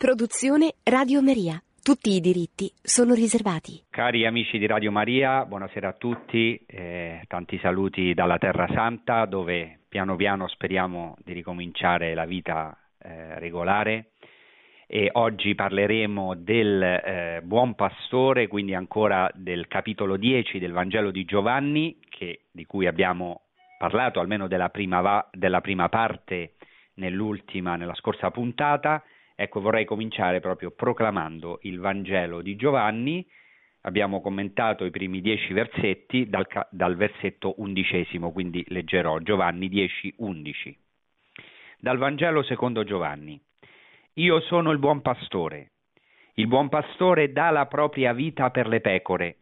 Produzione Radio Maria. Tutti i diritti sono riservati. Cari amici di Radio Maria, buonasera a tutti, tanti saluti dalla Terra Santa, dove piano piano speriamo di ricominciare la vita regolare, e oggi parleremo del Buon Pastore, quindi ancora del capitolo 10 del Vangelo di Giovanni, di cui abbiamo parlato almeno della prima parte nella scorsa puntata. Ecco, vorrei cominciare proprio proclamando il Vangelo di Giovanni. Abbiamo commentato i primi 10 versetti dal versetto 11, quindi leggerò Giovanni 10:11. Dal Vangelo secondo Giovanni. Io sono il buon pastore. Il buon pastore dà la propria vita per le pecore.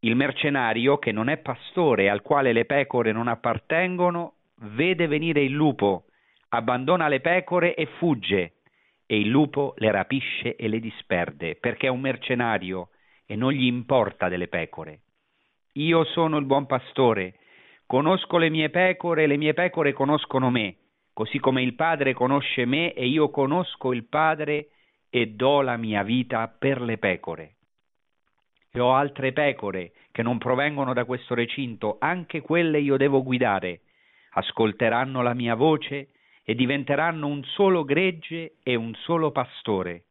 Il mercenario, che non è pastore, al quale le pecore non appartengono, vede venire il lupo, abbandona le pecore e fugge. E il lupo le rapisce e le disperde, perché è un mercenario e non gli importa delle pecore. Io sono il buon pastore, conosco le mie pecore e le mie pecore conoscono me, così come il Padre conosce me e io conosco il Padre e do la mia vita per le pecore. E ho altre pecore che non provengono da questo recinto, anche quelle io devo guidare, ascolteranno la mia voce e diventeranno un solo gregge e un solo pastore.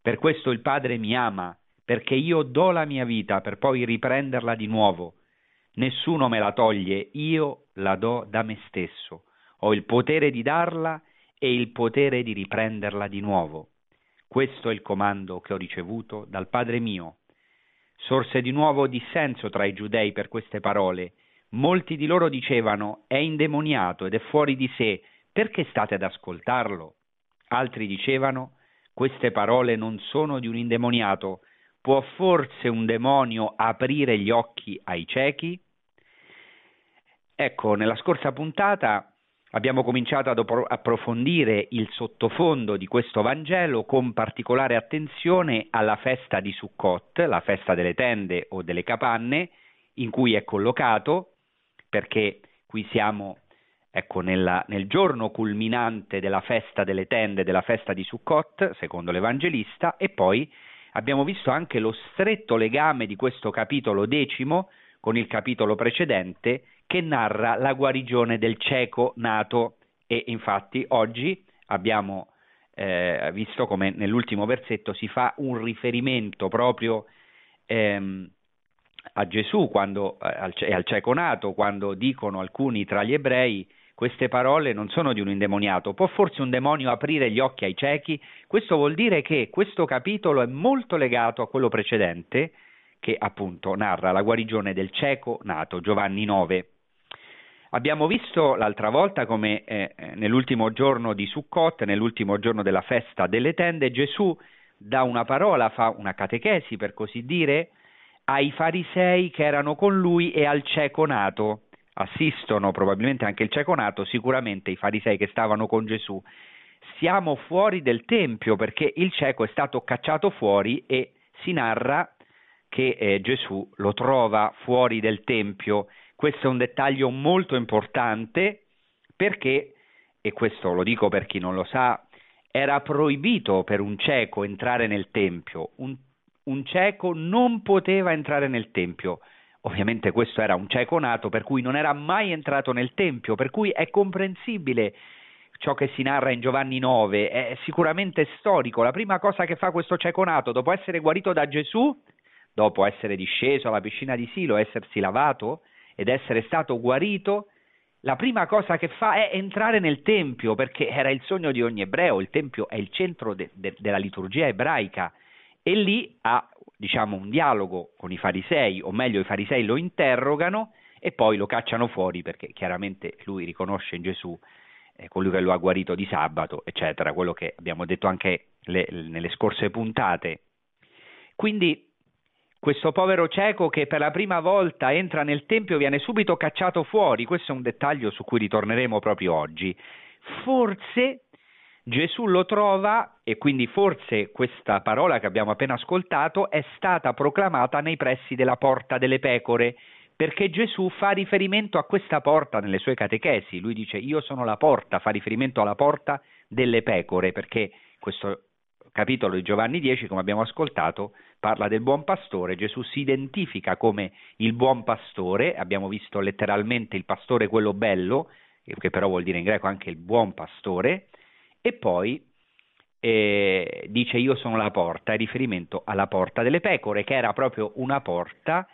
Per questo il Padre mi ama, perché io do la mia vita per poi riprenderla di nuovo. Nessuno me la toglie, io la do da me stesso. Ho il potere di darla e il potere di riprenderla di nuovo. Questo è il comando che ho ricevuto dal Padre mio. Sorse di nuovo dissenso tra i giudei per queste parole. Molti di loro dicevano: è indemoniato ed è fuori di sé, perché state ad ascoltarlo? Altri dicevano: queste parole non sono di un indemoniato, può forse un demonio aprire gli occhi ai ciechi? Ecco, nella scorsa puntata abbiamo cominciato ad approfondire il sottofondo di questo Vangelo, con particolare attenzione alla festa di Sukkot, la festa delle tende o delle capanne, in cui è collocato, perché qui siamo nel giorno culminante della festa delle tende, della festa di Sukkot, secondo l'Evangelista, e poi abbiamo visto anche lo stretto legame di questo capitolo 10 con il capitolo precedente, che narra la guarigione del cieco nato, e infatti oggi abbiamo visto come nell'ultimo versetto si fa un riferimento proprio a Gesù e al cieco nato, quando dicono alcuni tra gli ebrei: queste parole non sono di un indemoniato, può forse un demonio aprire gli occhi ai ciechi? Questo vuol dire che questo capitolo è molto legato a quello precedente, che appunto narra la guarigione del cieco nato, Giovanni 9. Abbiamo visto l'altra volta come nell'ultimo giorno di Sukkot, nell'ultimo giorno della festa delle tende, Gesù dà una parola, fa una catechesi per così dire, ai farisei che erano con lui e al cieco nato. Assistono probabilmente anche il cieco nato, sicuramente i farisei che stavano con Gesù. Siamo fuori del tempio perché il cieco è stato cacciato fuori, e si narra che Gesù lo trova fuori del tempio. Questo è un dettaglio molto importante perché, e questo lo dico per chi non lo sa, era proibito per un cieco entrare nel tempio. Un cieco non poteva entrare nel tempio. Ovviamente questo era un cieco nato, per cui non era mai entrato nel tempio, per cui è comprensibile ciò che si narra in Giovanni 9, è sicuramente storico. La prima cosa che fa questo cieco nato, dopo essere guarito da Gesù, dopo essere disceso alla piscina di Siloe, essersi lavato ed essere stato guarito, la prima cosa che fa è entrare nel tempio, perché era il sogno di ogni ebreo. Il tempio è il centro della liturgia ebraica, e lì ha un dialogo con i farisei, o meglio i farisei lo interrogano e poi lo cacciano fuori, perché chiaramente lui riconosce in Gesù colui che lo ha guarito di sabato, eccetera, quello che abbiamo detto anche nelle scorse puntate. Quindi questo povero cieco, che per la prima volta entra nel tempio, viene subito cacciato fuori. Questo è un dettaglio su cui ritorneremo proprio oggi. Forse Gesù lo trova, e quindi forse questa parola che abbiamo appena ascoltato è stata proclamata nei pressi della porta delle pecore, perché Gesù fa riferimento a questa porta nelle sue catechesi. Lui dice: io sono la porta, fa riferimento alla porta delle pecore, perché questo capitolo di Giovanni 10, come abbiamo ascoltato, parla del buon pastore. Gesù si identifica come il buon pastore, abbiamo visto letteralmente il pastore quello bello, che però vuol dire in greco anche il buon pastore, e poi dice io sono la porta, in riferimento alla porta delle pecore, che era proprio una porta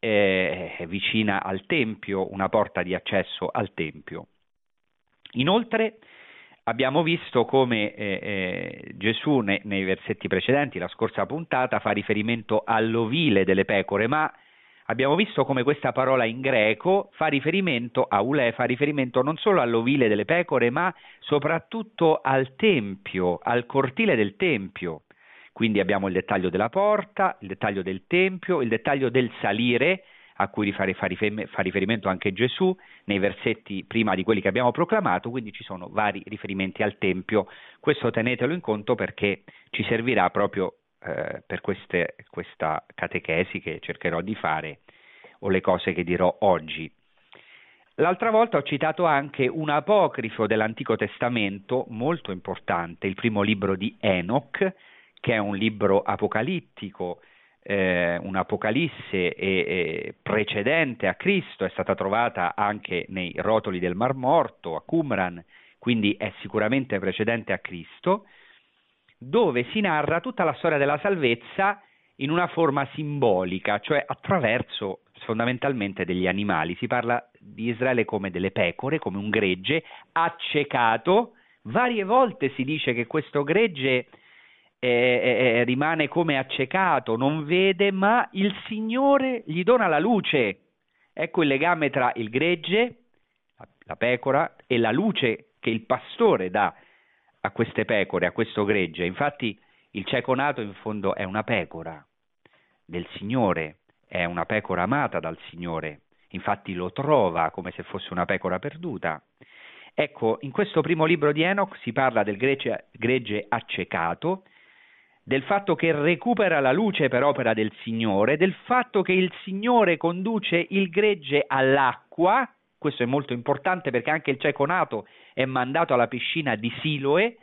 vicina al Tempio, una porta di accesso al Tempio. Inoltre abbiamo visto come Gesù nei versetti precedenti, la scorsa puntata, fa riferimento all'ovile delle pecore, ma abbiamo visto come questa parola in greco fa riferimento, aulè, fa riferimento non solo all'ovile delle pecore, ma soprattutto al Tempio, al cortile del Tempio. Quindi abbiamo il dettaglio della porta, il dettaglio del Tempio, il dettaglio del salire, a cui fa riferimento anche Gesù nei versetti prima di quelli che abbiamo proclamato, quindi ci sono vari riferimenti al Tempio. Questo tenetelo in conto perché ci servirà proprio per questa catechesi che cercherò di fare, o le cose che dirò oggi. L'altra volta ho citato anche un apocrifo dell'Antico Testamento molto importante, il primo libro di Enoch, che è un libro apocalittico, un'Apocalisse precedente a Cristo, è stata trovata anche nei rotoli del Mar Morto, a Qumran, quindi è sicuramente precedente a Cristo, dove si narra tutta la storia della salvezza in una forma simbolica, cioè attraverso fondamentalmente degli animali. Si parla di Israele come delle pecore, come un gregge accecato. Varie volte si dice che questo gregge rimane come accecato, non vede, ma il Signore gli dona la luce. Ecco il legame tra il gregge, la pecora, e la luce che il pastore dà a queste pecore, a questo gregge. Infatti il cieco nato in fondo è una pecora del Signore, è una pecora amata dal Signore, infatti lo trova come se fosse una pecora perduta. Ecco, in questo primo libro di Enoch si parla del gregge accecato, del fatto che recupera la luce per opera del Signore, del fatto che il Signore conduce il gregge all'acqua. Questo è molto importante perché anche il cieco nato è mandato alla piscina di Siloe,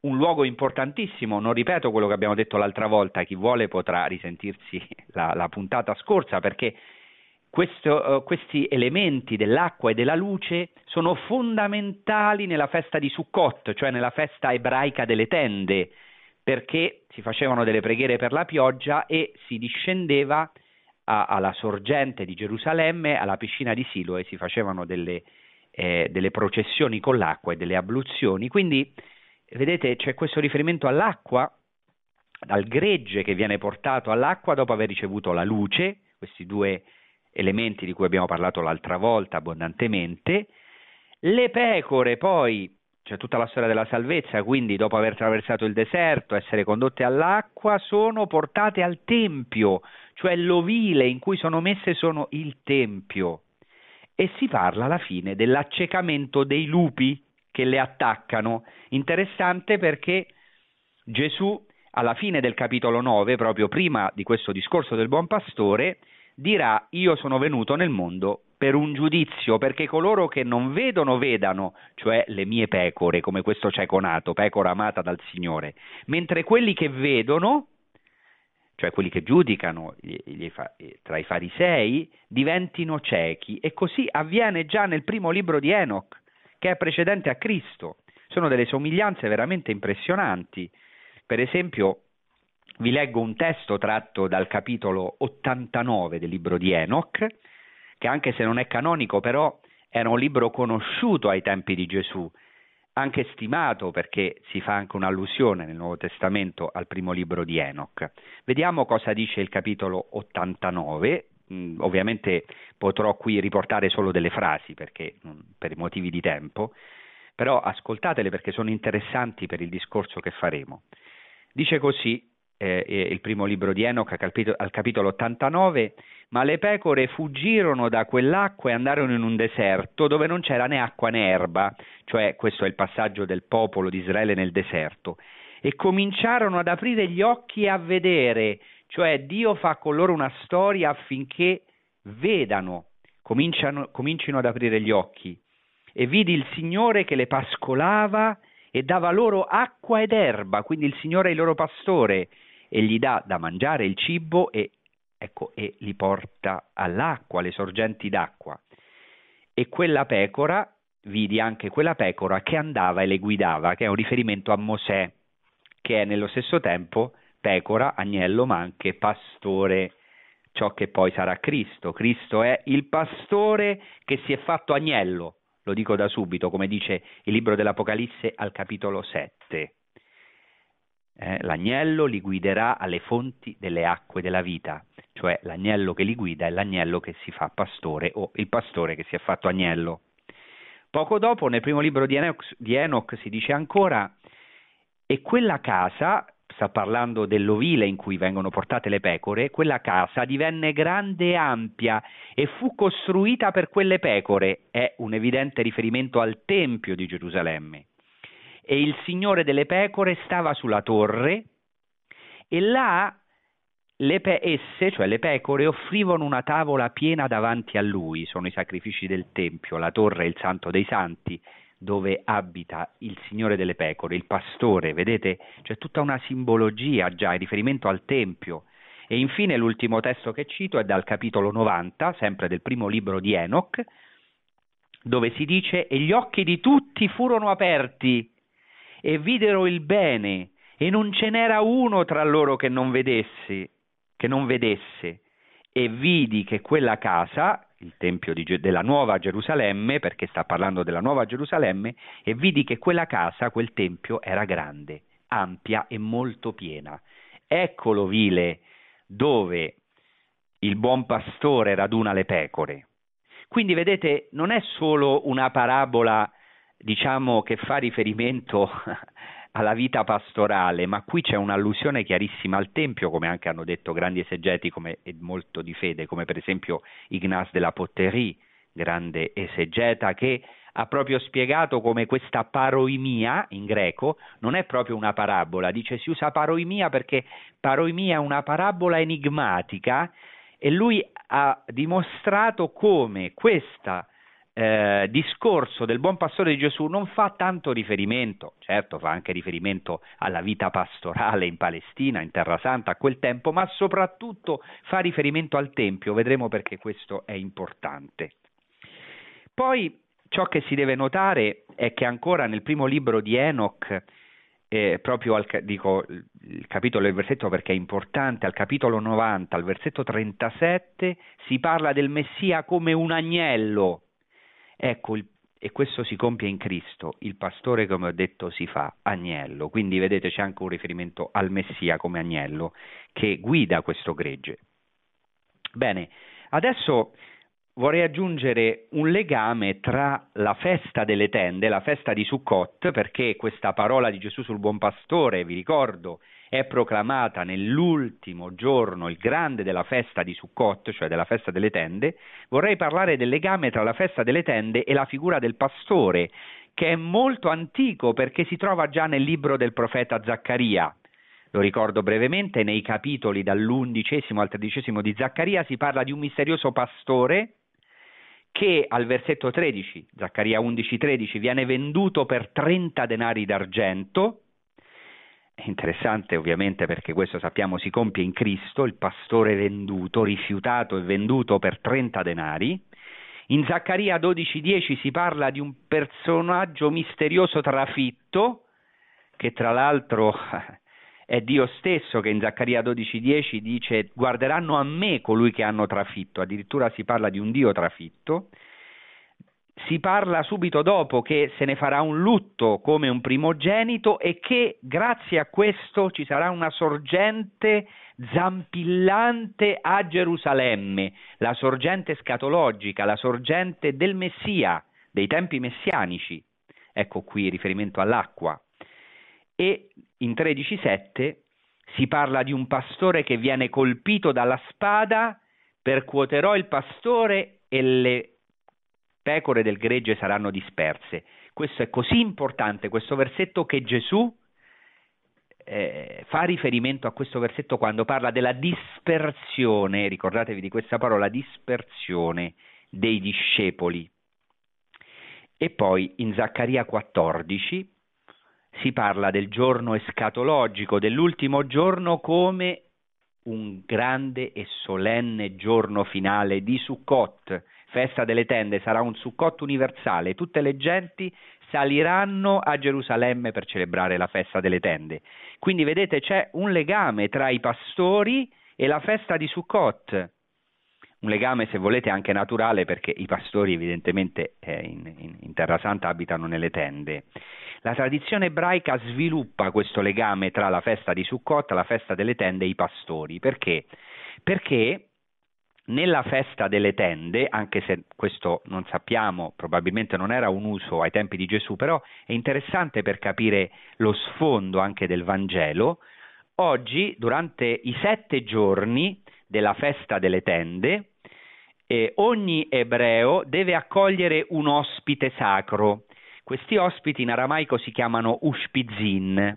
un luogo importantissimo. Non ripeto quello che abbiamo detto l'altra volta, chi vuole potrà risentirsi la puntata scorsa, perché questi elementi dell'acqua e della luce sono fondamentali nella festa di Sukkot, cioè nella festa ebraica delle tende, perché si facevano delle preghiere per la pioggia e si discendeva alla sorgente di Gerusalemme, alla piscina di Siloe, e si facevano delle processioni con l'acqua e delle abluzioni. Quindi vedete, c'è questo riferimento all'acqua, al gregge che viene portato all'acqua dopo aver ricevuto la luce, questi due elementi di cui abbiamo parlato l'altra volta abbondantemente. Le pecore poi, c'è tutta la storia della salvezza, quindi dopo aver attraversato il deserto, essere condotte all'acqua, sono portate al Tempio, cioè l'ovile in cui sono messe sono il Tempio. E si parla alla fine dell'accecamento dei lupi che le attaccano. Interessante perché Gesù, alla fine del capitolo 9, proprio prima di questo discorso del buon pastore, dirà: io sono venuto nel mondo per un giudizio, perché coloro che non vedono vedano, cioè le mie pecore, come questo cieco nato, pecora amata dal Signore, mentre quelli che vedono, cioè quelli che giudicano tra i farisei, diventino ciechi. E così avviene già nel primo libro di Enoch, che è precedente a Cristo. Sono delle somiglianze veramente impressionanti. Per esempio, vi leggo un testo tratto dal capitolo 89 del libro di Enoch, che anche se non è canonico però era un libro conosciuto ai tempi di Gesù, anche stimato, perché si fa anche un'allusione nel Nuovo Testamento al primo libro di Enoch. Vediamo cosa dice il capitolo 89, ovviamente potrò qui riportare solo delle frasi perché per motivi di tempo, però ascoltatele perché sono interessanti per il discorso che faremo. Dice così il primo libro di Enoch al capitolo 89: ma le pecore fuggirono da quell'acqua e andarono in un deserto dove non c'era né acqua né erba, cioè questo è il passaggio del popolo di Israele nel deserto, e cominciarono ad aprire gli occhi e a vedere, cioè Dio fa con loro una storia affinché vedano, comincino ad aprire gli occhi. E vidi il Signore che le pascolava e dava loro acqua ed erba, quindi il Signore è il loro pastore e gli dà da mangiare il cibo e li porta all'acqua, alle sorgenti d'acqua. E quella pecora, vidi anche quella pecora che andava e le guidava, che è un riferimento a Mosè, che è nello stesso tempo pecora, agnello, ma anche pastore, ciò che poi sarà Cristo. Cristo è il pastore che si è fatto agnello, lo dico da subito, come dice il libro dell'Apocalisse al capitolo 7. L'agnello li guiderà alle fonti delle acque della vita, cioè l'agnello che li guida è l'agnello che si fa pastore o il pastore che si è fatto agnello. Poco dopo, nel primo libro di Enoch, si dice ancora: e quella casa, sta parlando dell'ovile in cui vengono portate le pecore, quella casa divenne grande e ampia e fu costruita per quelle pecore, è un evidente riferimento al Tempio di Gerusalemme, e il Signore delle pecore stava sulla torre e là esse, cioè le pecore, offrivano una tavola piena davanti a lui, sono i sacrifici del Tempio, la torre è il Santo dei Santi, dove abita il Signore delle pecore, il pastore, vedete? C'è tutta una simbologia già in riferimento al Tempio. E infine l'ultimo testo che cito è dal capitolo 90, sempre del primo libro di Enoch, dove si dice: e gli occhi di tutti furono aperti e videro il bene, e non ce n'era uno tra loro che non vedesse, e vidi che quella casa, il Tempio della Nuova Gerusalemme, perché sta parlando della Nuova Gerusalemme, e vidi che quella casa, quel Tempio, era grande, ampia e molto piena. Ecco l'ovile dove il buon pastore raduna le pecore. Quindi vedete, non è solo una parabola, diciamo, che fa riferimento alla vita pastorale, ma qui c'è un'allusione chiarissima al Tempio, come anche hanno detto grandi esegeti e molto di fede, come per esempio Ignace de la Poterie, grande esegeta, che ha proprio spiegato come questa paroimia in greco non è proprio una parabola. Dice: si usa paroimia perché paroimia è una parabola enigmatica, e lui ha dimostrato come questa discorso del buon pastore di Gesù non fa tanto riferimento, certo fa anche riferimento alla vita pastorale in Palestina, in Terra Santa a quel tempo, ma soprattutto fa riferimento al Tempio, vedremo perché questo è importante. Poi ciò che si deve notare è che ancora nel primo libro di Enoch, proprio il capitolo e il versetto perché è importante, al capitolo 90, al versetto 37, si parla del Messia come un agnello. Ecco, e questo si compie in Cristo, il pastore, come ho detto, si fa agnello, quindi vedete c'è anche un riferimento al Messia come agnello che guida questo gregge. Bene, adesso vorrei aggiungere un legame tra la festa delle tende, la festa di Sukkot, perché questa parola di Gesù sul buon pastore, vi ricordo, è proclamata nell'ultimo giorno, il grande della festa di Sukkot, cioè della festa delle tende. Vorrei parlare del legame tra la festa delle tende e la figura del pastore, che è molto antico perché si trova già nel libro del profeta Zaccaria. Lo ricordo brevemente, nei capitoli dall'11 al 13 di Zaccaria si parla di un misterioso pastore che al versetto 13, Zaccaria 11:13, viene venduto per 30 denari d'argento. Interessante ovviamente perché questo, sappiamo, si compie in Cristo, il pastore venduto, rifiutato e venduto per 30 denari. In Zaccaria 12:10 si parla di un personaggio misterioso trafitto, che tra l'altro è Dio stesso che in Zaccaria 12:10 dice: guarderanno a me colui che hanno trafitto, addirittura si parla di un Dio trafitto. Si parla subito dopo che se ne farà un lutto come un primogenito e che grazie a questo ci sarà una sorgente zampillante a Gerusalemme, la sorgente escatologica, la sorgente del Messia, dei tempi messianici. Ecco qui riferimento all'acqua. E in 13:7 si parla di un pastore che viene colpito dalla spada, percuoterò il pastore e le pecore del gregge saranno disperse. Questo è così importante, questo versetto, che Gesù fa riferimento a questo versetto quando parla della dispersione, ricordatevi di questa parola, dispersione dei discepoli. E poi in Zaccaria 14 si parla del giorno escatologico, dell'ultimo giorno, come un grande e solenne giorno finale di Sukkot, festa delle tende. Sarà un Sukkot universale, tutte le genti saliranno a Gerusalemme per celebrare la festa delle tende. Quindi vedete, c'è un legame tra i pastori e la festa di Sukkot, un legame, se volete, anche naturale, perché i pastori evidentemente in Terra Santa abitano nelle tende. La tradizione ebraica sviluppa questo legame tra la festa di Sukkot, la festa delle tende, e i pastori. Perché? Perché nella festa delle tende, anche se questo non sappiamo, probabilmente non era un uso ai tempi di Gesù, però è interessante per capire lo sfondo anche del Vangelo. Oggi, durante i 7 giorni della festa delle tende, ogni ebreo deve accogliere un ospite sacro. Questi ospiti in aramaico si chiamano ushpizin,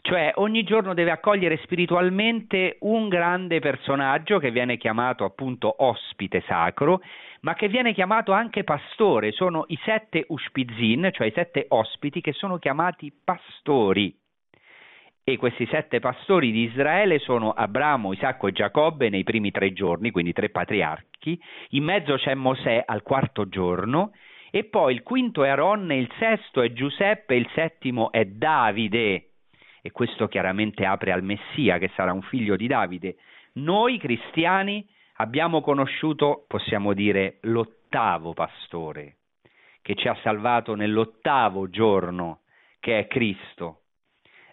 cioè ogni giorno deve accogliere spiritualmente un grande personaggio che viene chiamato appunto ospite sacro, ma che viene chiamato anche pastore. Sono i 7 ushpizin, cioè i 7 ospiti, che sono chiamati pastori. E questi 7 pastori di Israele sono Abramo, Isacco e Giacobbe nei primi 3 giorni, quindi 3 patriarchi, in mezzo c'è Mosè al 4° giorno, e poi il 5° è Aronne, il 6° è Giuseppe, il 7° è Davide, e questo chiaramente apre al Messia, che sarà un figlio di Davide. Noi cristiani abbiamo conosciuto, possiamo dire, l'8° pastore, che ci ha salvato nell'8° giorno, che è Cristo.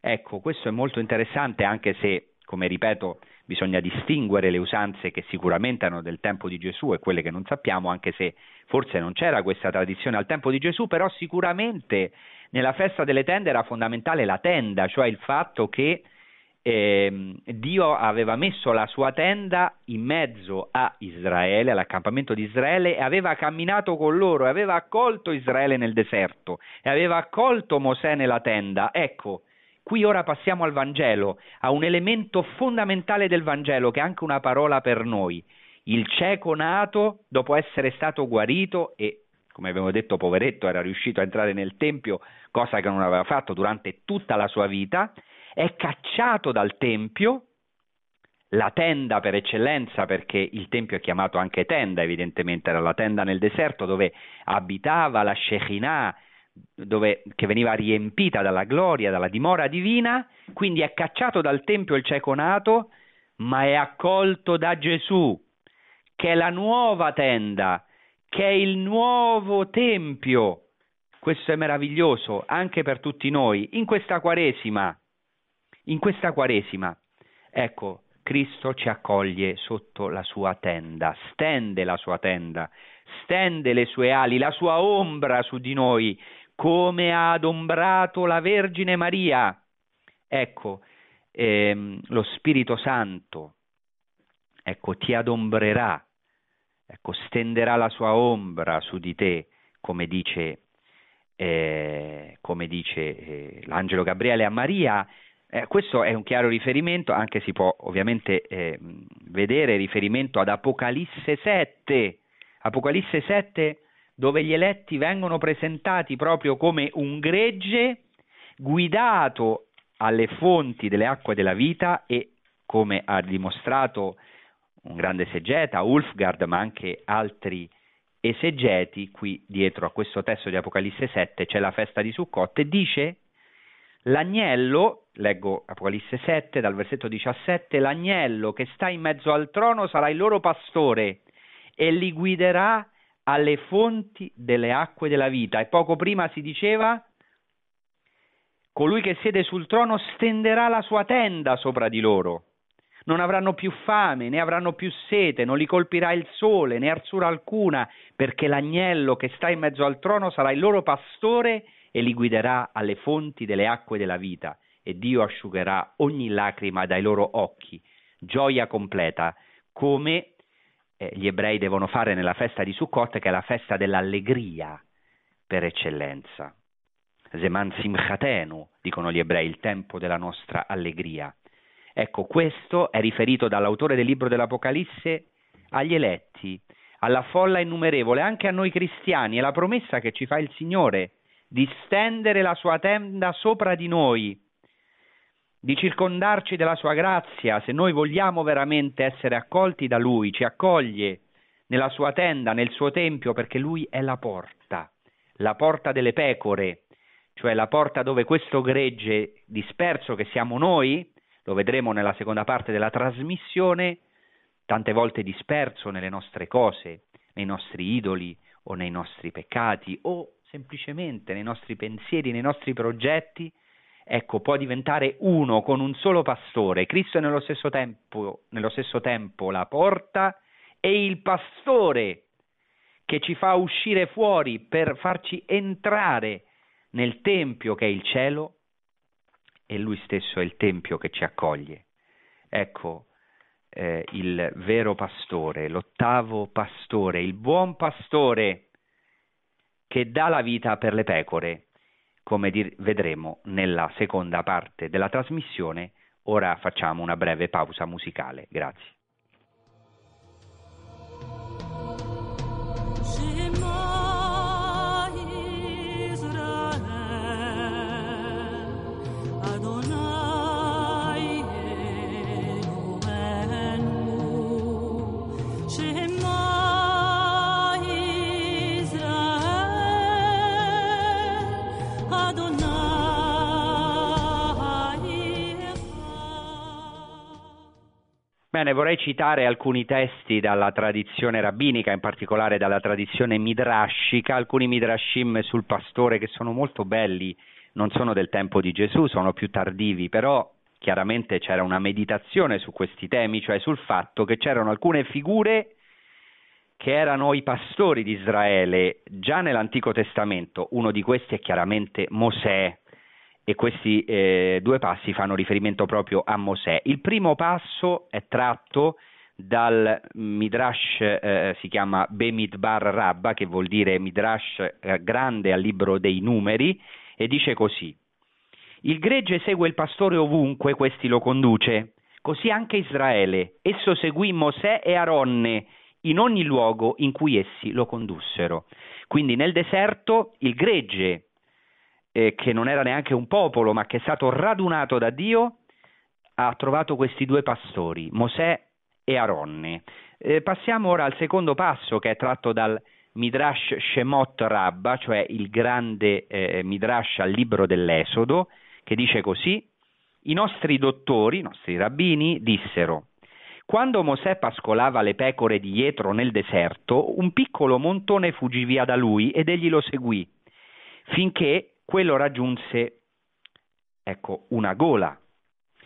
Ecco, questo è molto interessante, anche se, come ripeto, bisogna distinguere le usanze che sicuramente erano del tempo di Gesù e quelle che non sappiamo, anche se forse non c'era questa tradizione al tempo di Gesù, però sicuramente nella festa delle tende era fondamentale la tenda, cioè il fatto che Dio aveva messo la sua tenda in mezzo a Israele, all'accampamento di Israele, e aveva camminato con loro, e aveva accolto Israele nel deserto, e aveva accolto Mosè nella tenda. Ecco, qui ora passiamo al Vangelo, a un elemento fondamentale del Vangelo, che è anche una parola per noi. Il cieco nato, dopo essere stato guarito, e come abbiamo detto, poveretto, era riuscito a entrare nel Tempio, cosa che non aveva fatto durante tutta la sua vita, è cacciato dal Tempio, la tenda per eccellenza, perché il Tempio è chiamato anche tenda, evidentemente, era la tenda nel deserto dove abitava la Shekinah, che veniva riempita dalla gloria, dalla dimora divina. Quindi è cacciato dal Tempio il cieco nato, ma è accolto da Gesù, che è la nuova tenda, che è il nuovo Tempio. Questo è meraviglioso anche per tutti noi, in questa Quaresima, ecco, Cristo ci accoglie sotto la sua tenda, stende la sua tenda, stende le sue ali, la sua ombra su di noi, come ha adombrato la Vergine Maria. Ecco, lo Spirito Santo, ecco, ti adombrerà, ecco, stenderà la sua ombra su di te, come dice l'angelo Gabriele a Maria. Questo è un chiaro riferimento, anche si può ovviamente vedere riferimento ad Apocalisse 7, Apocalisse 7, dove gli eletti vengono presentati proprio come un gregge guidato alle fonti delle acque della vita, e come ha dimostrato un grande esegeta, Ulfgard, ma anche altri esegeti, qui dietro a questo testo di Apocalisse 7 c'è la festa di Sukkot, e dice l'agnello, leggo Apocalisse 7 dal versetto 17, l'agnello che sta in mezzo al trono sarà il loro pastore e li guiderà alle fonti delle acque della vita. E poco prima si diceva, colui che siede sul trono stenderà la sua tenda sopra di loro, non avranno più fame, né avranno più sete, non li colpirà il sole, né arsura alcuna, perché l'agnello che sta in mezzo al trono sarà il loro pastore e li guiderà alle fonti delle acque della vita, e Dio asciugherà ogni lacrima dai loro occhi. Gioia completa, come gli ebrei devono fare nella festa di Sukkot, che è la festa dell'allegria per eccellenza. Zeman Simchatenu, dicono gli ebrei, il tempo della nostra allegria. Ecco, questo è riferito dall'autore del libro dell'Apocalisse agli eletti, alla folla innumerevole, anche a noi cristiani. È la promessa che ci fa il Signore di stendere la sua tenda sopra di noi, di circondarci della sua grazia. Se noi vogliamo veramente essere accolti da Lui, ci accoglie nella sua tenda, nel suo tempio, perché Lui è la porta delle pecore, cioè la porta dove questo gregge disperso che siamo noi, lo vedremo nella seconda parte della trasmissione, tante volte disperso nelle nostre cose, nei nostri idoli o nei nostri peccati o semplicemente nei nostri pensieri, nei nostri progetti, ecco, può diventare uno con un solo pastore. Cristo è nello stesso tempo la porta e il pastore che ci fa uscire fuori per farci entrare nel Tempio che è il cielo, e Lui stesso è il Tempio che ci accoglie. Ecco il vero pastore, l'ottavo pastore, il buon pastore che dà la vita per le pecore, come vedremo nella seconda parte della trasmissione. Ora facciamo una breve pausa musicale. Grazie. Bene, vorrei citare alcuni testi dalla tradizione rabbinica, in particolare dalla tradizione midrashica, alcuni midrashim sul pastore che sono molto belli, non sono del tempo di Gesù, sono più tardivi, però chiaramente c'era una meditazione su questi temi, cioè sul fatto che c'erano alcune figure che erano i pastori di Israele già nell'Antico Testamento. Uno di questi è chiaramente Mosè, e questi due passi fanno riferimento proprio a Mosè. Il primo passo è tratto dal Midrash, si chiama Bemidbar Rabba, che vuol dire Midrash grande al libro dei numeri, e dice così: il gregge segue il pastore ovunque questi lo conduce, così anche Israele, esso seguì Mosè e Aronne in ogni luogo in cui essi lo condussero. Quindi nel deserto il gregge, che non era neanche un popolo, ma che è stato radunato da Dio, ha trovato questi due pastori, Mosè e Aronne. Passiamo ora al secondo passo, che è tratto dal Midrash Shemot Rabbah, cioè il grande Midrash al libro dell'Esodo, che dice così: i nostri dottori, i nostri rabbini, dissero: quando Mosè pascolava le pecore dietro nel deserto, un piccolo montone fuggì via da lui ed egli lo seguì, finché quello raggiunse, ecco, una gola.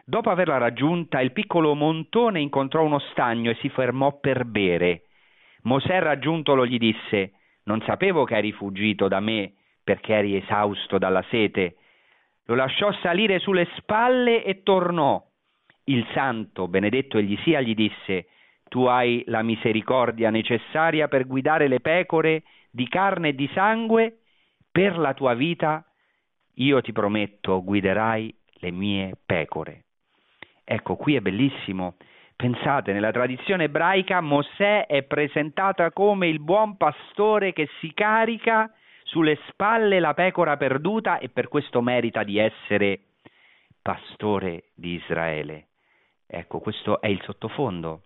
Dopo averla raggiunta, il piccolo montone incontrò uno stagno e si fermò per bere. Mosè, raggiuntolo, gli disse: non sapevo che eri fuggito da me perché eri esausto dalla sete. Lo lasciò salire sulle spalle e tornò. Il santo, benedetto egli sia, gli disse: tu hai la misericordia necessaria per guidare le pecore di carne e di sangue, per la tua vita io ti prometto guiderai le mie pecore. Ecco, qui è bellissimo. Pensate, nella tradizione ebraica Mosè è presentata come il buon pastore che si carica sulle spalle la pecora perduta e per questo merita di essere pastore di Israele. Ecco, questo è il sottofondo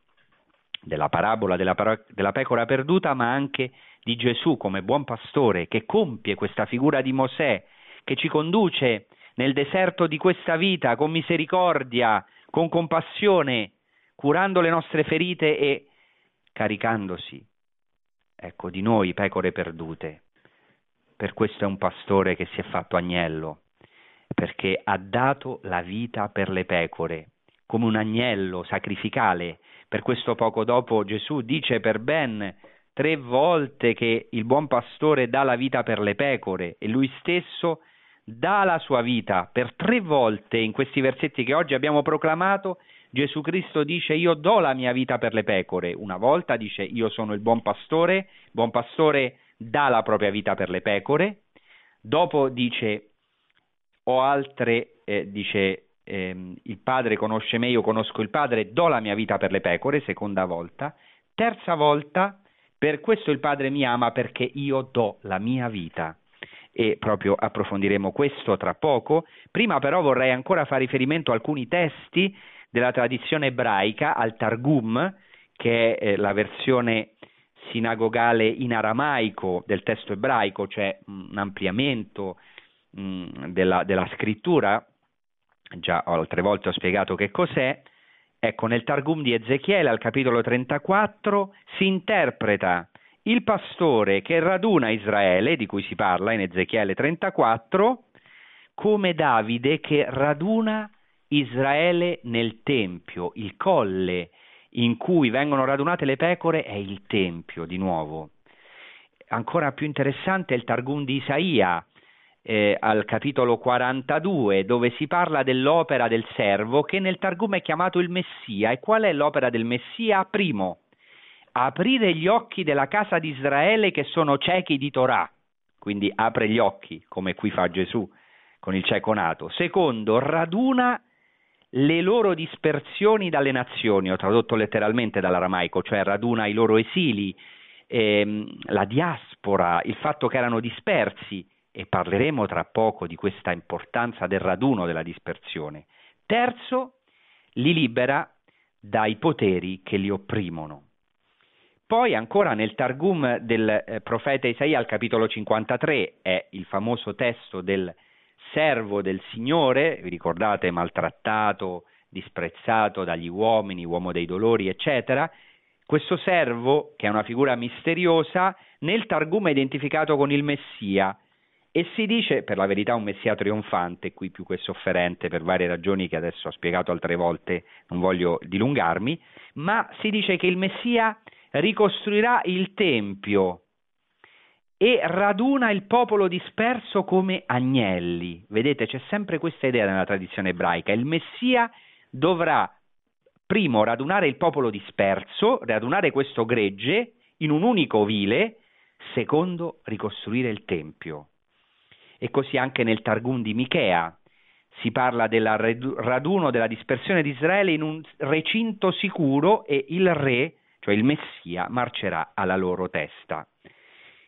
della parabola della pecora perduta, ma anche di Gesù come buon pastore che compie questa figura di Mosè, che ci conduce nel deserto di questa vita con misericordia, con compassione, curando le nostre ferite e caricandosi, ecco, di noi pecore perdute. Per questo è un pastore che si è fatto agnello, perché ha dato la vita per le pecore, come un agnello sacrificale. Per questo poco dopo Gesù dice per ben 3 volte che il buon pastore dà la vita per le pecore, e lui stesso dà la sua vita. Per 3 volte in questi versetti che oggi abbiamo proclamato, Gesù Cristo dice: io do la mia vita per le pecore. Una volta dice: io sono il buon pastore dà la propria vita per le pecore. Dopo dice: ho altre, il Padre conosce me, io conosco il Padre, do la mia vita per le pecore, seconda volta. Terza volta: per questo il Padre mi ama, perché io do la mia vita. e proprio approfondiremo questo tra poco. Prima però vorrei ancora fare riferimento a alcuni testi della tradizione ebraica, al Targum, che è la versione sinagogale in aramaico del testo ebraico, cioè un ampliamento della scrittura. Già altre volte ho spiegato che cos'è. Ecco, nel Targum di Ezechiele al capitolo 34 si interpreta il pastore che raduna Israele, di cui si parla in Ezechiele 34, come Davide che raduna Israele nel tempio. Il colle in cui vengono radunate le pecore è il tempio, di nuovo. Ancora più interessante è il Targum di Isaia, al capitolo 42, dove si parla dell'opera del servo, che nel Targum è chiamato il Messia. E qual è l'opera del Messia? Primo, aprire gli occhi della casa di Israele che sono ciechi di Torah, quindi apre gli occhi, come qui fa Gesù con il cieco nato. Secondo, raduna le loro dispersioni dalle nazioni, ho tradotto letteralmente dall'aramaico, cioè raduna i loro esili, la diaspora, il fatto che erano dispersi, e parleremo tra poco di questa importanza del raduno, della dispersione. Terzo, li libera dai poteri che li opprimono. Poi ancora nel Targum del profeta Isaia al capitolo 53 è il famoso testo del servo del Signore, vi ricordate, maltrattato, disprezzato dagli uomini, uomo dei dolori, eccetera. Questo servo, che è una figura misteriosa, nel Targum è identificato con il Messia. E si dice, per la verità, un Messia trionfante, qui più che sofferente per varie ragioni che adesso ho spiegato altre volte, non voglio dilungarmi, ma si dice che il Messia ricostruirà il Tempio e raduna il popolo disperso come agnelli. Vedete, c'è sempre questa idea nella tradizione ebraica, il Messia dovrà primo radunare il popolo disperso, radunare questo gregge in un unico ovile, secondo ricostruire il Tempio. E così anche nel Targum di Michea si parla del raduno della dispersione di Israele in un recinto sicuro e il re, cioè il Messia, marcerà alla loro testa.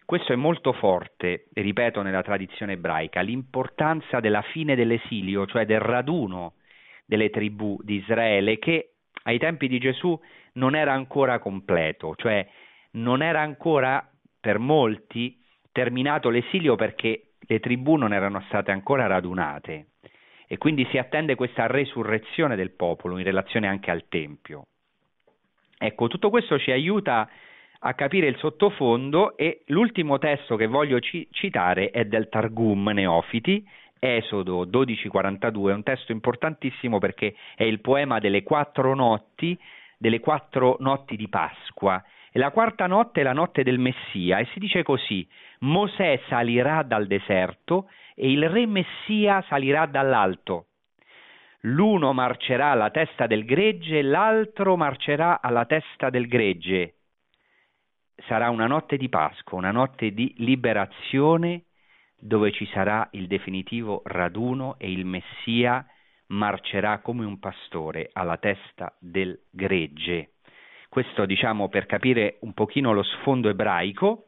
Questo è molto forte, e ripeto, nella tradizione ebraica, l'importanza della fine dell'esilio, cioè del raduno delle tribù di Israele, che ai tempi di Gesù non era ancora completo, cioè non era ancora per molti terminato l'esilio perché le tribù non erano state ancora radunate, e quindi si attende questa resurrezione del popolo in relazione anche al Tempio. Ecco, tutto questo ci aiuta a capire il sottofondo, e l'ultimo testo che voglio citare è del Targum Neofiti, Esodo 12:42, è un testo importantissimo perché è il poema delle quattro notti di Pasqua. E la quarta notte è la notte del Messia, e si dice così: Mosè salirà dal deserto e il re Messia salirà dall'alto. L'uno marcerà alla testa del gregge, l'altro marcerà alla testa del gregge. Sarà una notte di Pasqua, una notte di liberazione, dove ci sarà il definitivo raduno e il Messia marcerà come un pastore alla testa del gregge. Questo, diciamo, per capire un pochino lo sfondo ebraico,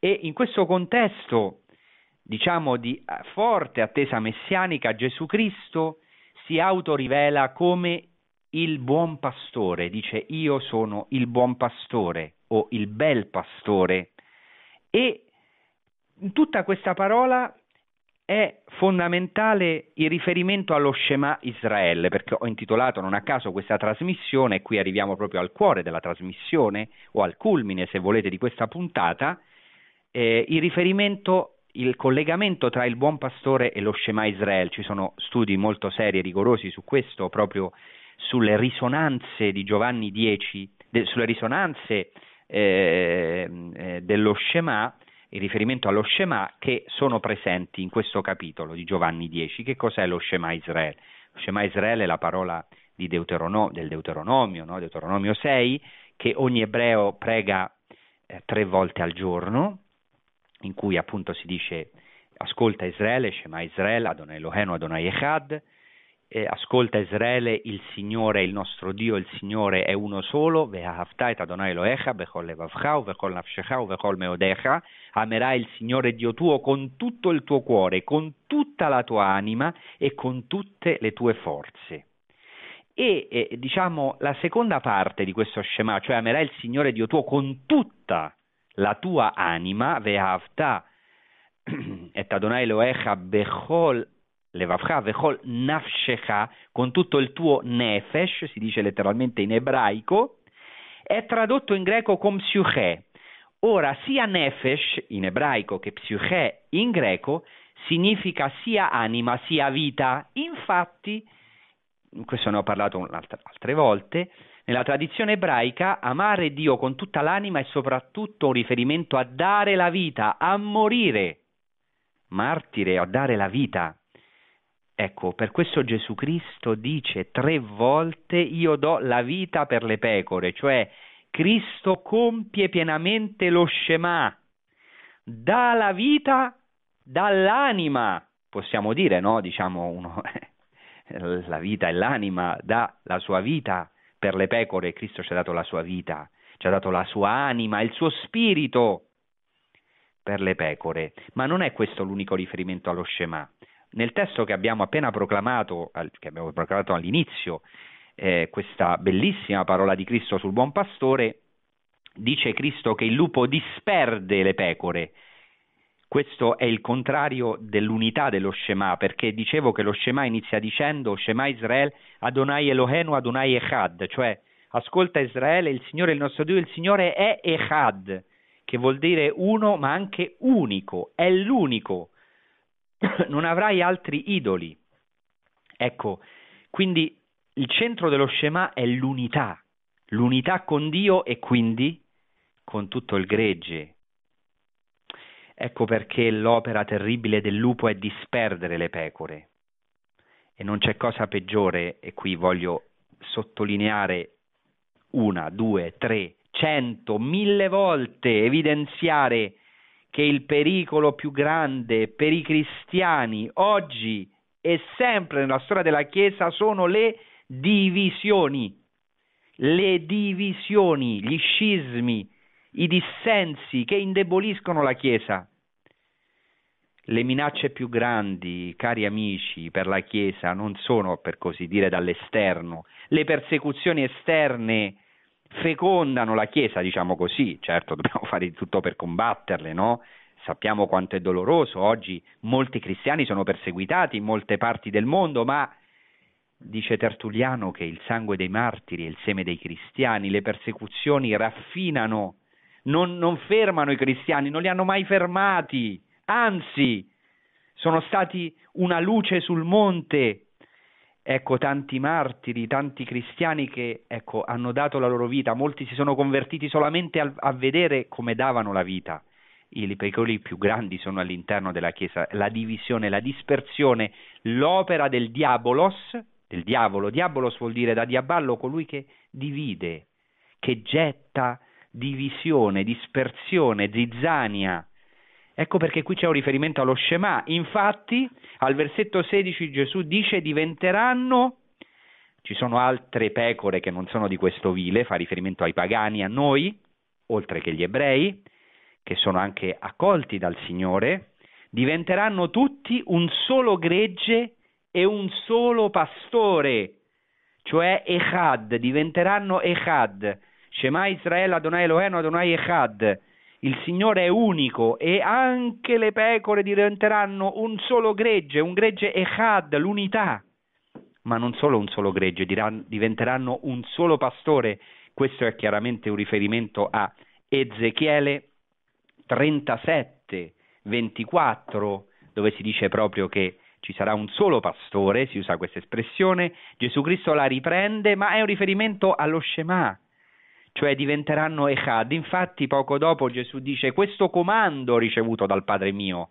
e in questo contesto, diciamo, di forte attesa messianica, Gesù Cristo si autorivela come il buon pastore, dice: io sono il buon pastore o il bel pastore, e in tutta questa parola è fondamentale il riferimento allo Shema Israele, perché ho intitolato non a caso questa trasmissione, e qui arriviamo proprio al cuore della trasmissione, o al culmine, se volete, di questa puntata, il riferimento, il collegamento tra il buon pastore e lo Shema Israele. Ci sono studi molto seri e rigorosi su questo, proprio sulle risonanze di Giovanni 10, sulle risonanze dello Shema, il riferimento allo Shema, che sono presenti in questo capitolo di Giovanni 10. Che cos'è lo Shema Israele? Lo Shema Israele è la parola di Deuteronomio, no? Deuteronomio 6, che ogni ebreo prega 3 volte al giorno, in cui appunto si dice: ascolta Israele, Shema Israele, Adonai Eloheinu, Adonai Echad, ascolta Israele, il Signore, il nostro Dio, il Signore è uno solo. Amerai il Signore Dio tuo con tutto il tuo cuore, con tutta la tua anima e con tutte le tue forze. E diciamo la seconda parte di questo Shema, cioè amerai il Signore Dio tuo con tutta la tua anima, ve'ahavta et Adonai Elohecha bechol levavcha bechol nafshecha, con tutto il tuo nefesh, si dice letteralmente in ebraico, è tradotto in greco con psiuche. Ora sia nefesh in ebraico che psiuche in greco significa sia anima sia vita. Infatti, questo ne ho parlato altre volte, nella tradizione ebraica amare Dio con tutta l'anima è soprattutto un riferimento a dare la vita, a morire, martire, a dare la vita. Ecco, per questo Gesù Cristo dice 3 volte io do la vita per le pecore, cioè Cristo compie pienamente lo Shema, dà la vita dall'anima, possiamo dire, no? Diciamo uno... la vita e l'anima, dà la sua vita per le pecore. Cristo ci ha dato la sua vita, ci ha dato la sua anima, il suo spirito per le pecore. Ma non è questo l'unico riferimento allo Shema. Nel testo che abbiamo appena proclamato, all'inizio, questa bellissima parola di Cristo sul buon pastore, dice Cristo che il lupo disperde le pecore. Questo è il contrario dell'unità dello Shema, perché dicevo che lo Shema inizia dicendo Shema Israele Adonai Elohenu Adonai Echad, cioè ascolta Israele, il Signore il nostro Dio, il Signore è Echad, che vuol dire uno ma anche unico, è l'unico, non avrai altri idoli. Ecco, quindi il centro dello Shema è l'unità, l'unità con Dio e quindi con tutto il gregge. Ecco perché l'opera terribile del lupo è disperdere le pecore. E non c'è cosa peggiore, e qui voglio sottolineare 1, 2, 3, 100, 1000 volte, evidenziare che il pericolo più grande per i cristiani oggi e sempre nella storia della Chiesa sono le divisioni. Le divisioni, gli scismi, i dissensi che indeboliscono la Chiesa. Le minacce più grandi, cari amici, per la Chiesa non sono, per così dire, dall'esterno. Le persecuzioni esterne fecondano la Chiesa, diciamo così. Certo, dobbiamo fare di tutto per combatterle, no? Sappiamo quanto è doloroso. Oggi molti cristiani sono perseguitati in molte parti del mondo, ma dice Tertulliano che il sangue dei martiri e il seme dei cristiani, le persecuzioni raffinano, non fermano i cristiani, non li hanno mai fermati, anzi sono stati una luce sul monte. Ecco, tanti martiri, tanti cristiani che hanno dato la loro vita, molti si sono convertiti solamente a vedere come davano la vita. I pericoli più grandi sono all'interno della Chiesa, la divisione, la dispersione, l'opera del diabolos, del diavolo. Diabolos vuol dire da diaballo, colui che divide, che getta divisione, dispersione, zizzania. Ecco perché qui c'è un riferimento allo Shema. Infatti al versetto 16 Gesù dice diventeranno, ci sono altre pecore che non sono di questo vile, fa riferimento ai pagani, a noi, oltre che gli ebrei, che sono anche accolti dal Signore, diventeranno tutti un solo gregge e un solo pastore, cioè Echad, diventeranno Echad. Shema Israele Adonai Elohenu Adonai Echad, il Signore è unico e anche le pecore diventeranno un solo gregge, un gregge Echad, l'unità, ma non solo un solo gregge, diventeranno un solo pastore. Questo è chiaramente un riferimento a Ezechiele 37, 24, dove si dice proprio che ci sarà un solo pastore, si usa questa espressione, Gesù Cristo la riprende, ma è un riferimento allo Shema, cioè diventeranno Echad. Infatti poco dopo Gesù dice questo comando ho ricevuto dal Padre mio,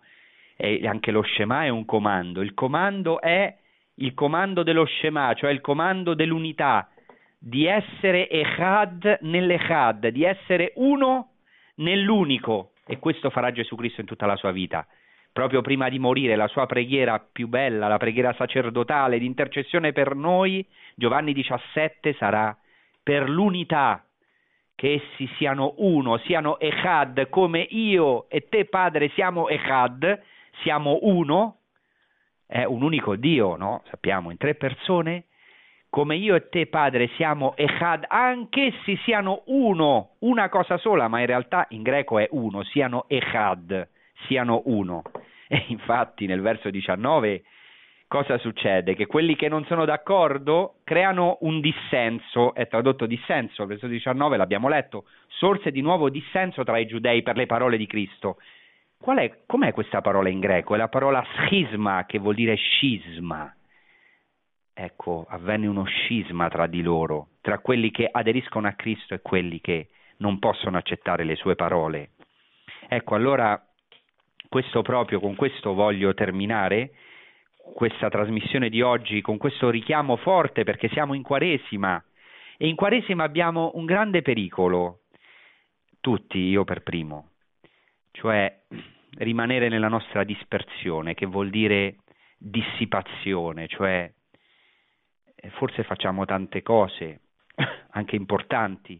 e anche lo Shema è un comando, il comando è il comando dello Shema, cioè il comando dell'unità, di essere Echad nell'Echad, di essere uno nell'unico, e questo farà Gesù Cristo in tutta la sua vita. proprio prima di morire, la sua preghiera più bella, la preghiera sacerdotale di intercessione per noi, Giovanni 17 sarà per l'unità, che essi siano uno, siano echad, come io e te Padre siamo echad, siamo uno, è un unico Dio, no? Sappiamo, in tre persone, come io e te Padre siamo echad, anch'essi siano uno, una cosa sola, ma in realtà in greco è uno, siano echad, siano uno. E infatti nel verso 19 cosa succede? Che quelli che non sono d'accordo creano un dissenso, è tradotto dissenso, il verso 19 l'abbiamo letto, sorse di nuovo dissenso tra i giudei per le parole di Cristo. Qual è, com'è questa parola in greco? È la parola schisma, che vuol dire scisma. Ecco, avvenne uno scisma tra di loro, tra quelli che aderiscono a Cristo e quelli che non possono accettare le sue parole. Ecco, allora, questo proprio, con questo voglio terminare questa trasmissione di oggi, con questo richiamo forte, perché siamo in Quaresima e in Quaresima abbiamo un grande pericolo, tutti, io per primo, cioè rimanere nella nostra dispersione, che vuol dire dissipazione, cioè forse facciamo tante cose anche importanti,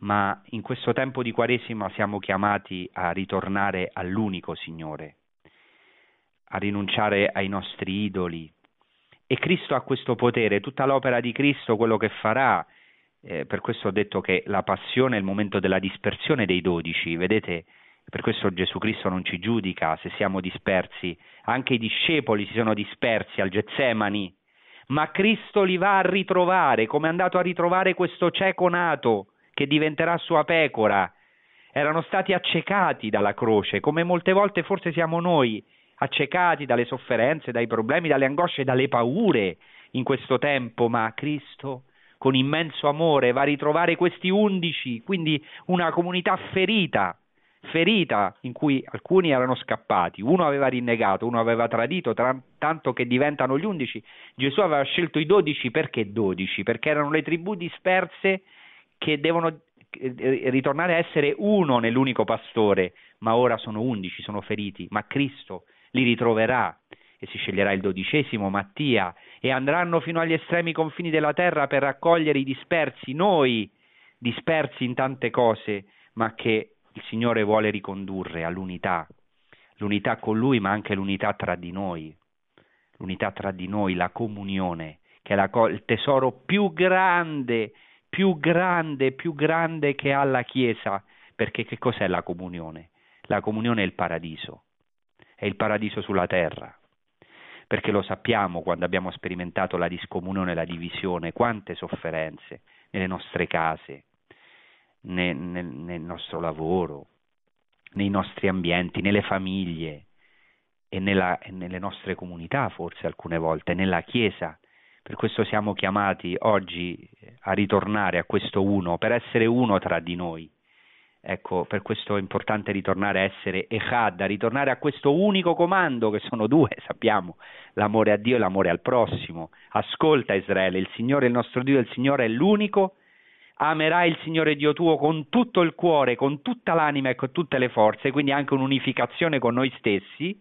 ma in questo tempo di Quaresima siamo chiamati a ritornare all'unico Signore, a rinunciare ai nostri idoli, e Cristo ha questo potere, tutta l'opera di Cristo, quello che farà, per questo ho detto che la passione è il momento della dispersione dei dodici, vedete, per questo Gesù Cristo non ci giudica se siamo dispersi, anche i discepoli si sono dispersi al Getsemani, ma Cristo li va a ritrovare, come è andato a ritrovare questo cieco nato che diventerà sua pecora, erano stati accecati dalla croce, come molte volte forse siamo noi, accecati dalle sofferenze, dai problemi, dalle angosce, dalle paure in questo tempo, ma Cristo con immenso amore va a ritrovare questi 11, quindi una comunità ferita in cui alcuni erano scappati, uno aveva rinnegato, uno aveva tradito, tanto che diventano gli 11, Gesù aveva scelto i 12, perché 12? Perché erano le tribù disperse che devono ritornare a essere uno nell'unico pastore, ma ora sono 11, sono feriti, ma Cristo li ritroverà e si sceglierà il 12° Mattia e andranno fino agli estremi confini della terra per raccogliere i dispersi, noi dispersi in tante cose, ma che il Signore vuole ricondurre all'unità, l'unità con Lui, ma anche l'unità tra di noi, la comunione, che è il tesoro più grande che ha la Chiesa, perché che cos'è la comunione? La comunione è il paradiso sulla terra, perché lo sappiamo quando abbiamo sperimentato la discomunione, la divisione, quante sofferenze nelle nostre case, nel nostro lavoro, nei nostri ambienti, nelle famiglie e nelle nostre comunità forse alcune volte, nella Chiesa. Per questo siamo chiamati oggi a ritornare a questo uno, per essere uno tra di noi. Ecco, per questo è importante ritornare a essere echad, a ritornare a questo unico comando che sono due, sappiamo, l'amore a Dio e l'amore al prossimo. Ascolta Israele, il Signore, il nostro Dio, il Signore è l'unico, amerai il Signore Dio tuo con tutto il cuore, con tutta l'anima e con tutte le forze, quindi anche un'unificazione con noi stessi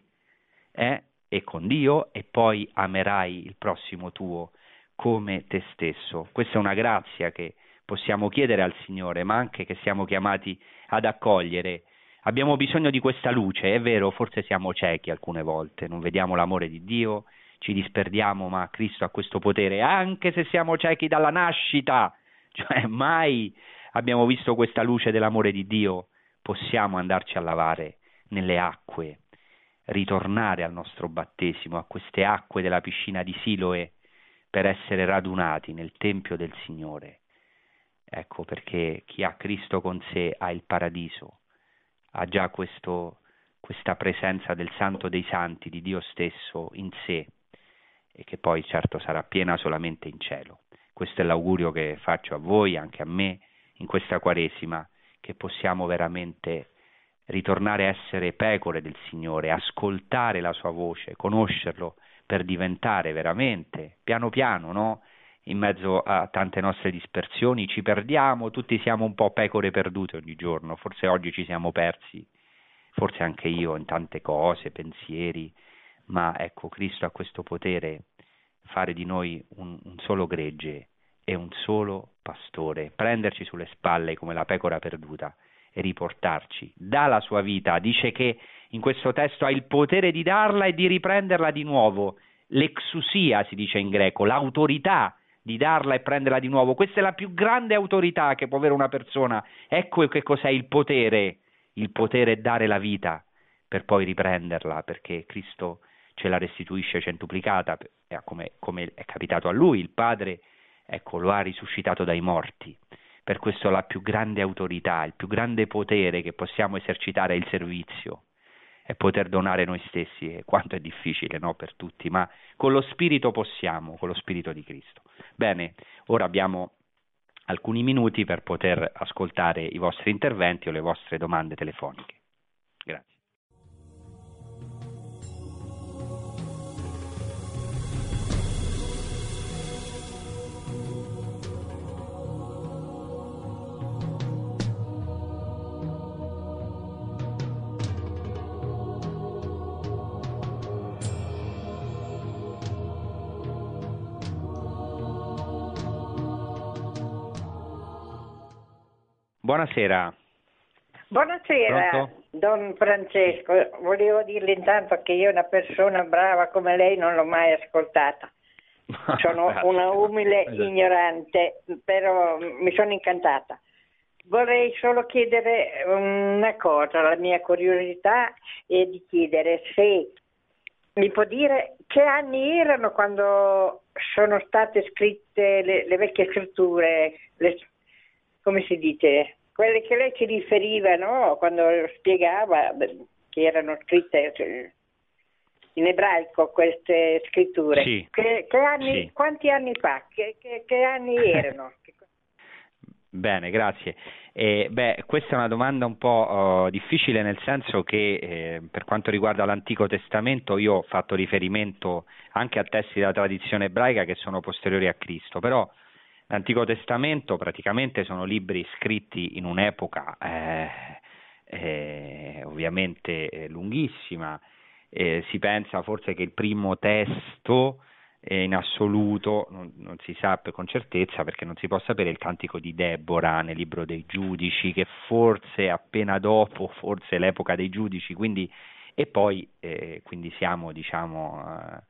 e con Dio, e poi amerai il prossimo tuo come te stesso. Questa è una grazia che possiamo chiedere al Signore, ma anche che siamo chiamati ad accogliere. Abbiamo bisogno di questa luce, è vero, forse siamo ciechi alcune volte, non vediamo l'amore di Dio, ci disperdiamo, ma Cristo ha questo potere, anche se siamo ciechi dalla nascita, cioè mai abbiamo visto questa luce dell'amore di Dio, possiamo andarci a lavare nelle acque, ritornare al nostro battesimo, a queste acque della piscina di Siloe, per essere radunati nel Tempio del Signore. Ecco perché chi ha Cristo con sé ha il paradiso, ha già questa presenza del Santo dei Santi, di Dio stesso in sé, e che poi certo sarà piena solamente in cielo. Questo è l'augurio che faccio a voi, anche a me, in questa Quaresima, che possiamo veramente ritornare a essere pecore del Signore, ascoltare la sua voce, conoscerlo, per diventare veramente, piano piano, no? In mezzo a tante nostre dispersioni ci perdiamo, tutti siamo un po' pecore perdute ogni giorno, forse oggi ci siamo persi, forse anche io in tante cose, pensieri, ma ecco, Cristo ha questo potere, fare di noi un solo gregge e un solo pastore, prenderci sulle spalle come la pecora perduta e riportarci, dà la sua vita, dice che in questo testo ha il potere di darla e di riprenderla di nuovo, l'exusia si dice in greco, l'autorità di darla e prenderla di nuovo, questa è la più grande autorità che può avere una persona, ecco che cos'è il potere è dare la vita per poi riprenderla, perché Cristo ce la restituisce centuplicata, come è capitato a lui, il Padre ecco, lo ha risuscitato dai morti, per questo la più grande autorità, il più grande potere che possiamo esercitare è il servizio, è poter donare noi stessi, e quanto è difficile, no, per tutti, ma con lo Spirito possiamo, con lo Spirito di Cristo. Bene, ora abbiamo alcuni minuti per poter ascoltare i vostri interventi o le vostre domande telefoniche. Grazie. Buonasera. Buonasera. Pronto? Don Francesco, volevo dirle intanto che io una persona brava come lei non l'ho mai ascoltata, sono una umile ignorante, però mi sono incantata. Vorrei solo chiedere una cosa, la mia curiosità è di chiedere se mi può dire che anni erano quando sono state scritte le vecchie scritture, come si dice? Quelle che lei ci riferiva, no? Quando spiegava che erano scritte in ebraico queste scritture. Sì, che anni, sì. Quanti anni fa? Che anni erano? Bene, grazie. Questa è una domanda un po' difficile, nel senso che per quanto riguarda l'Antico Testamento io ho fatto riferimento anche a testi della tradizione ebraica che sono posteriori a Cristo, però l'Antico Testamento praticamente sono libri scritti in un'epoca ovviamente lunghissima, si pensa forse che il primo testo in assoluto, non si sa con certezza perché non si può sapere, il Cantico di Debora nel libro dei Giudici, che forse appena dopo, forse l'epoca dei Giudici, quindi, e poi quindi siamo diciamo...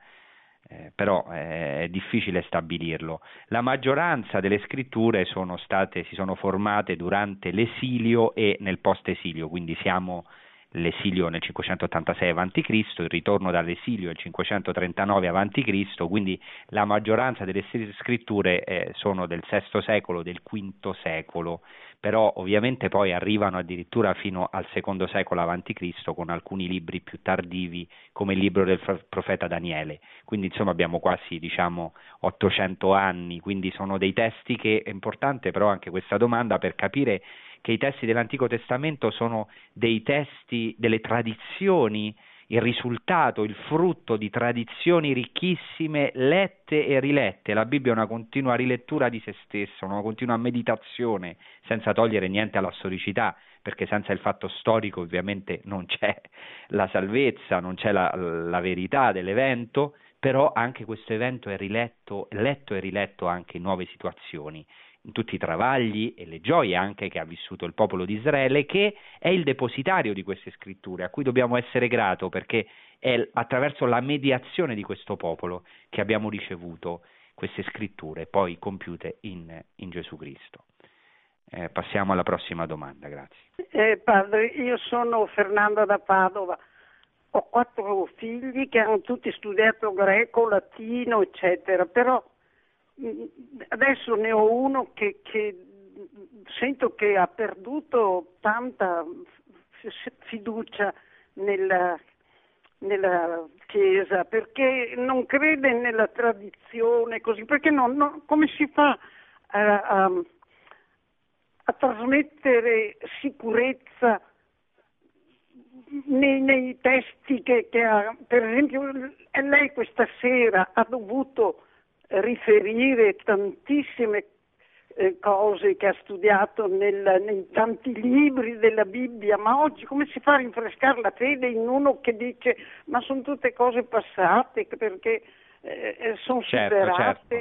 però è difficile stabilirlo. La maggioranza delle scritture si sono formate durante l'esilio e nel post-esilio, quindi siamo l'esilio nel 586 a.C., il ritorno dall'esilio nel 539 a.C., quindi la maggioranza delle scritture sono del VI secolo, del V secolo, però ovviamente poi arrivano addirittura fino al II secolo a.C. con alcuni libri più tardivi come il libro del profeta Daniele, quindi insomma abbiamo quasi 800 anni, quindi sono dei testi che è importante però anche questa domanda per capire che i testi dell'Antico Testamento sono dei testi, delle tradizioni, il risultato, il frutto di tradizioni ricchissime, lette e rilette. La Bibbia è una continua rilettura di se stessa, una continua meditazione, senza togliere niente alla storicità, perché senza il fatto storico ovviamente non c'è la salvezza, non c'è la verità dell'evento, però anche questo evento è riletto, letto e riletto anche in nuove situazioni, in tutti i travagli e le gioie anche che ha vissuto il popolo di Israele, che è il depositario di queste scritture, a cui dobbiamo essere grato, perché è attraverso la mediazione di questo popolo che abbiamo ricevuto queste scritture, poi compiute in Gesù Cristo. Passiamo alla prossima domanda, grazie. Padre, io sono Fernando da Padova, ho 4 figli che hanno tutti studiato greco, latino, eccetera, però adesso ne ho uno che sento che ha perduto tanta fiducia nella Chiesa, perché non crede nella tradizione, così, perché non, come si fa a trasmettere sicurezza nei testi che ha? Per esempio lei questa sera ha dovuto riferire tantissime cose che ha studiato nei tanti libri della Bibbia, ma oggi come si fa a rinfrescare la fede in uno che dice ma sono tutte cose passate perché sono superate?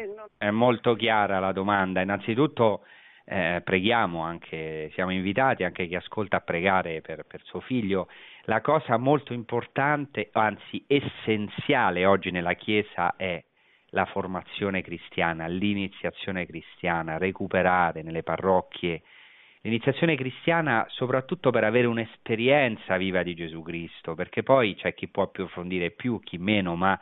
Certo. È molto chiara la domanda. Innanzitutto preghiamo anche, siamo invitati anche chi ascolta a pregare per suo figlio. La cosa molto importante, anzi essenziale oggi nella Chiesa è la formazione cristiana, l'iniziazione cristiana, recuperare nelle parrocchie l'iniziazione cristiana soprattutto per avere un'esperienza viva di Gesù Cristo, perché poi c'è chi può approfondire più, chi meno, ma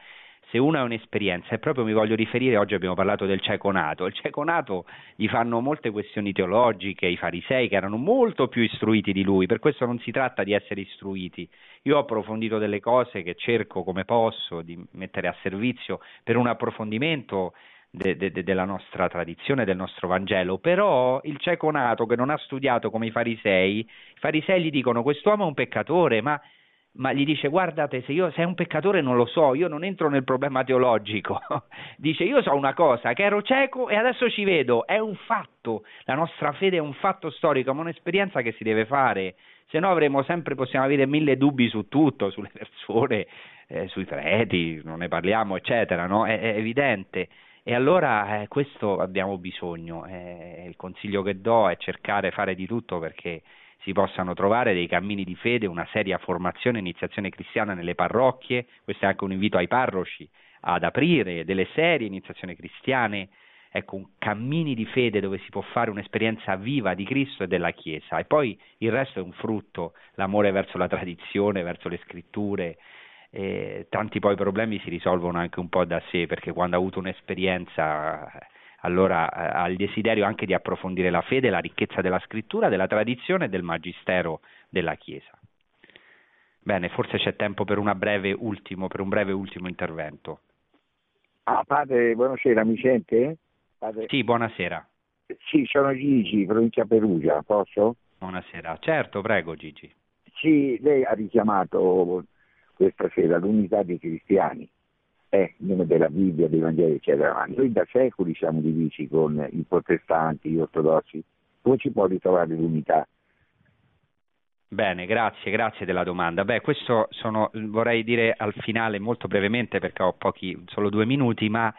se uno ha un'esperienza, e proprio mi voglio riferire, oggi abbiamo parlato del cieco nato. Il cieco nato gli fanno molte questioni teologiche, i farisei che erano molto più istruiti di lui, per questo non si tratta di essere istruiti. Io ho approfondito delle cose che cerco come posso di mettere a servizio per un approfondimento della nostra tradizione, del nostro Vangelo, però il cieco nato che non ha studiato come i farisei gli dicono quest'uomo è un peccatore, ma gli dice guardate, se è un peccatore non lo so, io non entro nel problema teologico. Dice io so una cosa, che ero cieco e adesso ci vedo, è un fatto, la nostra fede è un fatto storico, ma un'esperienza che si deve fare, se no avremo sempre, possiamo avere mille dubbi su tutto, sulle persone, sui preti, non ne parliamo eccetera, no? È evidente. E allora questo abbiamo bisogno, il consiglio che do è cercare di fare di tutto perché si possano trovare dei cammini di fede, una seria formazione, iniziazione cristiana nelle parrocchie. Questo è anche un invito ai parroci ad aprire delle serie iniziazioni cristiane, ecco, cammini di fede dove si può fare un'esperienza viva di Cristo e della Chiesa, e poi il resto è un frutto, l'amore verso la tradizione, verso le scritture, e tanti poi problemi si risolvono anche un po' da sé, perché quando ha avuto un'esperienza allora ha il desiderio anche di approfondire la fede, la ricchezza della scrittura, della tradizione e del magistero della Chiesa. Bene, forse c'è tempo per un breve ultimo intervento. Ah, padre, buonasera, mi sente? Padre... Sì, buonasera. Sì, sono Gigi, provincia Perugia, posso? Buonasera, certo, prego Gigi. Sì, lei ha richiamato questa sera l'unità dei cristiani. Il nome della Bibbia, dei Vangeli, eccetera. Noi da secoli siamo divisi con i protestanti, gli ortodossi. Come ci può ritrovare l'unità? Bene, grazie della domanda. Questo vorrei dire al finale molto brevemente, perché ho solo 2 minuti, ma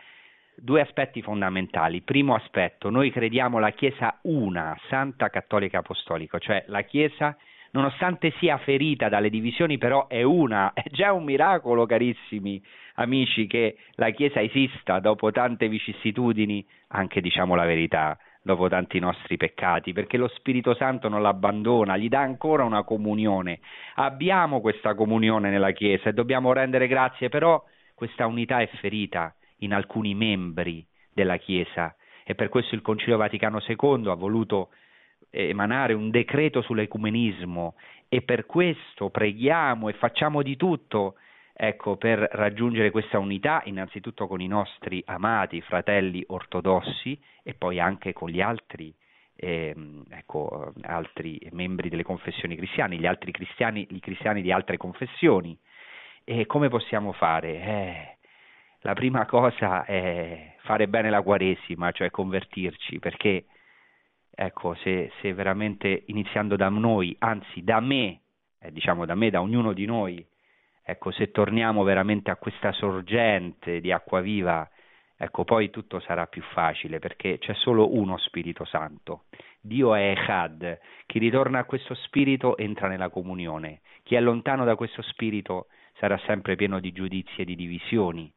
2 aspetti fondamentali. Primo aspetto, noi crediamo la Chiesa una, santa, cattolica, apostolica, cioè la Chiesa, nonostante sia ferita dalle divisioni, però è una, è già un miracolo, carissimi amici, che la Chiesa esista dopo tante vicissitudini, anche diciamo la verità, dopo tanti nostri peccati, perché lo Spirito Santo non l'abbandona, gli dà ancora una comunione. Abbiamo questa comunione nella Chiesa e dobbiamo rendere grazie, però questa unità è ferita in alcuni membri della Chiesa e per questo il Concilio Vaticano II ha voluto emanare un decreto sull'ecumenismo e per questo preghiamo e facciamo di tutto, ecco, per raggiungere questa unità, innanzitutto con i nostri amati fratelli ortodossi e poi anche con gli altri membri delle confessioni cristiane, i cristiani di altre confessioni. E come possiamo fare? La prima cosa è fare bene la Quaresima, cioè convertirci, perché ecco, se veramente iniziando da noi, anzi da me, da ognuno di noi, ecco, se torniamo veramente a questa sorgente di acqua viva, ecco, poi tutto sarà più facile, perché c'è solo uno Spirito Santo. Dio è Echad, chi ritorna a questo Spirito entra nella comunione, chi è lontano da questo Spirito sarà sempre pieno di giudizi e di divisioni.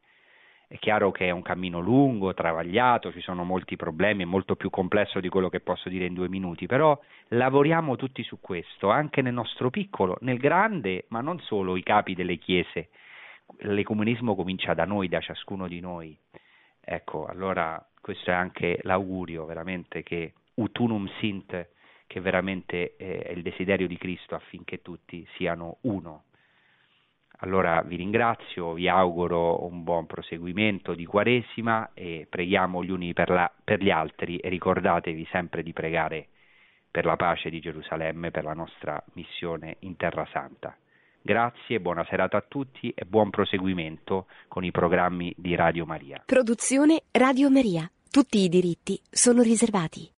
È chiaro che è un cammino lungo, travagliato, ci sono molti problemi, è molto più complesso di quello che posso dire in 2 minuti, però lavoriamo tutti su questo, anche nel nostro piccolo, nel grande, ma non solo i capi delle chiese. L'ecumenismo comincia da noi, da ciascuno di noi. Ecco, allora questo è anche l'augurio veramente, che utunum sint, che veramente è il desiderio di Cristo affinché tutti siano uno. Allora vi ringrazio, vi auguro un buon proseguimento di Quaresima e preghiamo gli uni per gli altri e ricordatevi sempre di pregare per la pace di Gerusalemme, per la nostra missione in Terra Santa. Grazie, buona serata a tutti e buon proseguimento con i programmi di Radio Maria. Produzione Radio Maria. Tutti i diritti sono riservati.